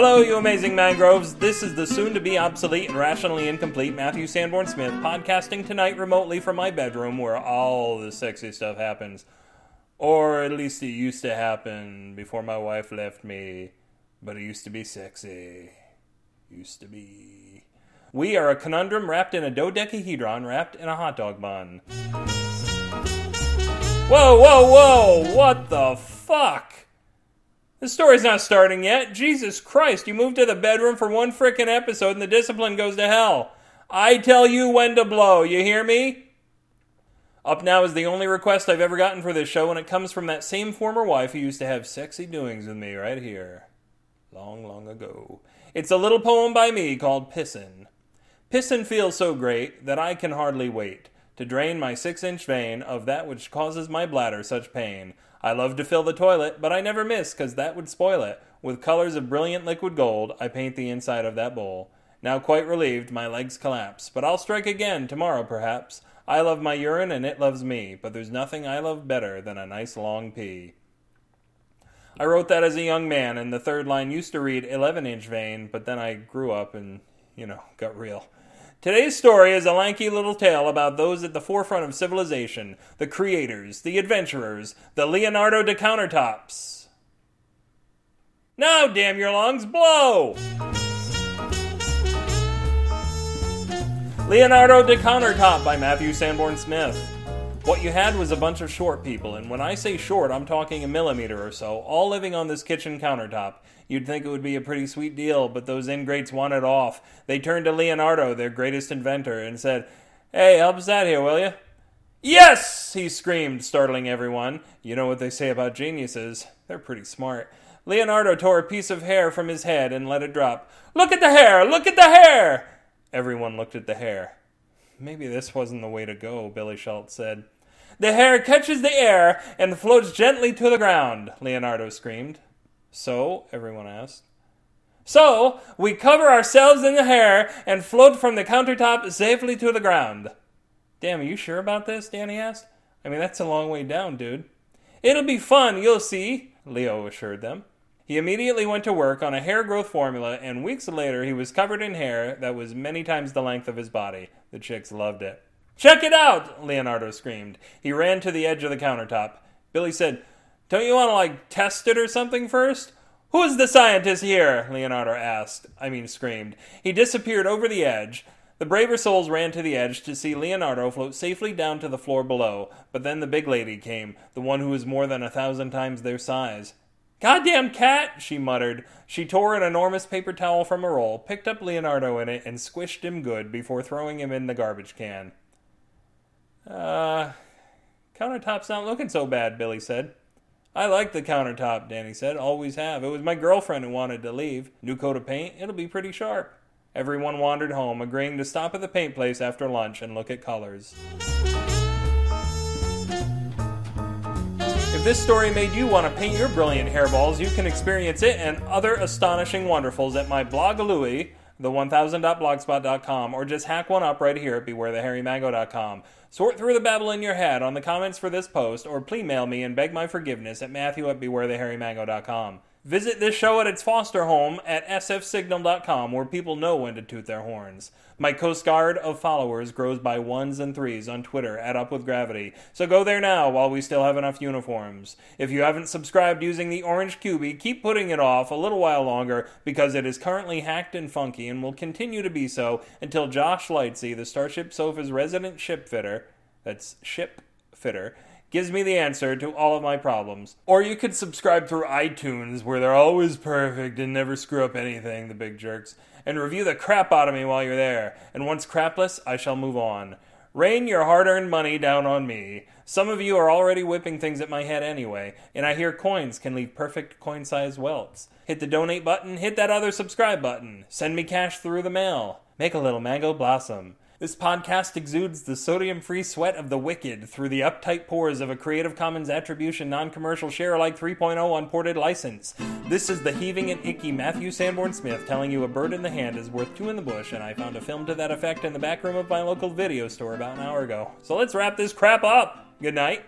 Hello, you amazing mangroves. This is the soon-to-be obsolete and rationally incomplete Matthew Sanborn Smith podcasting tonight remotely from my bedroom where all the sexy stuff happens. Or at least it used to happen before my wife left me. But it used to be sexy. Used to be. We are a conundrum wrapped in a dodecahedron wrapped in a hot dog bun. Whoa, whoa, whoa! What the fuck? The story's not starting yet. Jesus Christ, you moved to the bedroom for one frickin' episode and the discipline goes to hell. I tell you when to blow, you hear me? Up now is the only request I've ever gotten for this show, and it comes from that same former wife who used to have sexy doings with me right here. Long, long ago. It's a little poem by me called Pissin'. Pissin' feels so great that I can hardly wait to drain my 6-inch vein of that which causes my bladder such pain. I love to fill the toilet, but I never miss, 'cause that would spoil it. With colors of brilliant liquid gold, I paint the inside of that bowl. Now quite relieved, my legs collapse, but I'll strike again tomorrow, perhaps. I love my urine and it loves me, but there's nothing I love better than a nice long pee. I wrote that as a young man, and the third line used to read 11-inch vein, but then I grew up and, got real. Today's story is a lanky little tale about those at the forefront of civilization, the creators, the adventurers, the Leonardo de Countertops. Now, damn your lungs, blow! Leonardo de Countertop by Matthew Sanborn Smith. What you had was a bunch of short people, and when I say short, I'm talking a millimeter or so, all living on this kitchen countertop. You'd think it would be a pretty sweet deal, but those ingrates wanted off. They turned to Leonardo, their greatest inventor, and said, "Hey, help us out here, will you?" "Yes!" he screamed, startling everyone. You know what they say about geniuses. They're pretty smart. Leonardo tore a piece of hair from his head and let it drop. "Look at the hair! Look at the hair!" Everyone looked at the hair. "Maybe this wasn't the way to go," Billy Schultz said. "The hair catches the air and floats gently to the ground," Leonardo screamed. "So?" everyone asked. "So, we cover ourselves in the hair and float from the countertop safely to the ground." "Damn, are you sure about this?" Danny asked. "I mean, that's a long way down, dude." "It'll be fun, you'll see," Leo assured them. He immediately went to work on a hair growth formula, and weeks later he was covered in hair that was many times the length of his body. The chicks loved it. "Check it out!" Leonardo screamed. He ran to the edge of the countertop. Billy said, "Don't you want to, test it or something first?" "Who's the scientist here?" Leonardo screamed. He disappeared over the edge. The braver souls ran to the edge to see Leonardo float safely down to the floor below. But then the big lady came, the one who was more than 1,000 times their size. "Goddamn cat!" she muttered. She tore an enormous paper towel from a roll, picked up Leonardo in it, and squished him good before throwing him in the garbage can. Countertop's not looking so bad," Billy said. "I like the countertop," Danny said. "Always have. It was my girlfriend who wanted to leave. New coat of paint? It'll be pretty sharp." Everyone wandered home, agreeing to stop at the paint place after lunch and look at colors. If this story made you want to paint your brilliant hairballs, you can experience it and other astonishing wonderfuls at my blogalooey, the1000.blogspot.com, or just hack one up right here at BewareTheHairyMango.com. Sort through the babble in your head on the comments for this post, or please mail me and beg my forgiveness at Matthew@BewareTheHairyMango.com. Visit this show at its foster home at sfsignal.com, where people know when to toot their horns. My Coast Guard of followers grows by 1s and 3s on Twitter at Up With Gravity, so go there now while we still have enough uniforms. If you haven't subscribed using the orange QB, keep putting it off a little while longer, because it is currently hacked and funky and will continue to be so until Josh Lightsey, the Starship Sofa's resident ship fitter, gives me the answer to all of my problems. Or you could subscribe through iTunes, where they're always perfect and never screw up anything, the big jerks, and review the crap out of me while you're there. And once crapless, I shall move on. Rain your hard-earned money down on me. Some of you are already whipping things at my head anyway, and I hear coins can leave perfect coin-sized welts. Hit the donate button, hit that other subscribe button. Send me cash through the mail. Make a little mango blossom. This podcast exudes the sodium-free sweat of the wicked through the uptight pores of a Creative Commons Attribution Non-Commercial Share-alike 3.0 unported license. This is the heaving and icky Matthew Sanborn Smith telling you a bird in the hand is worth two in the bush, and I found a film to that effect in the back room of my local video store about an hour ago. So let's wrap this crap up. Good night.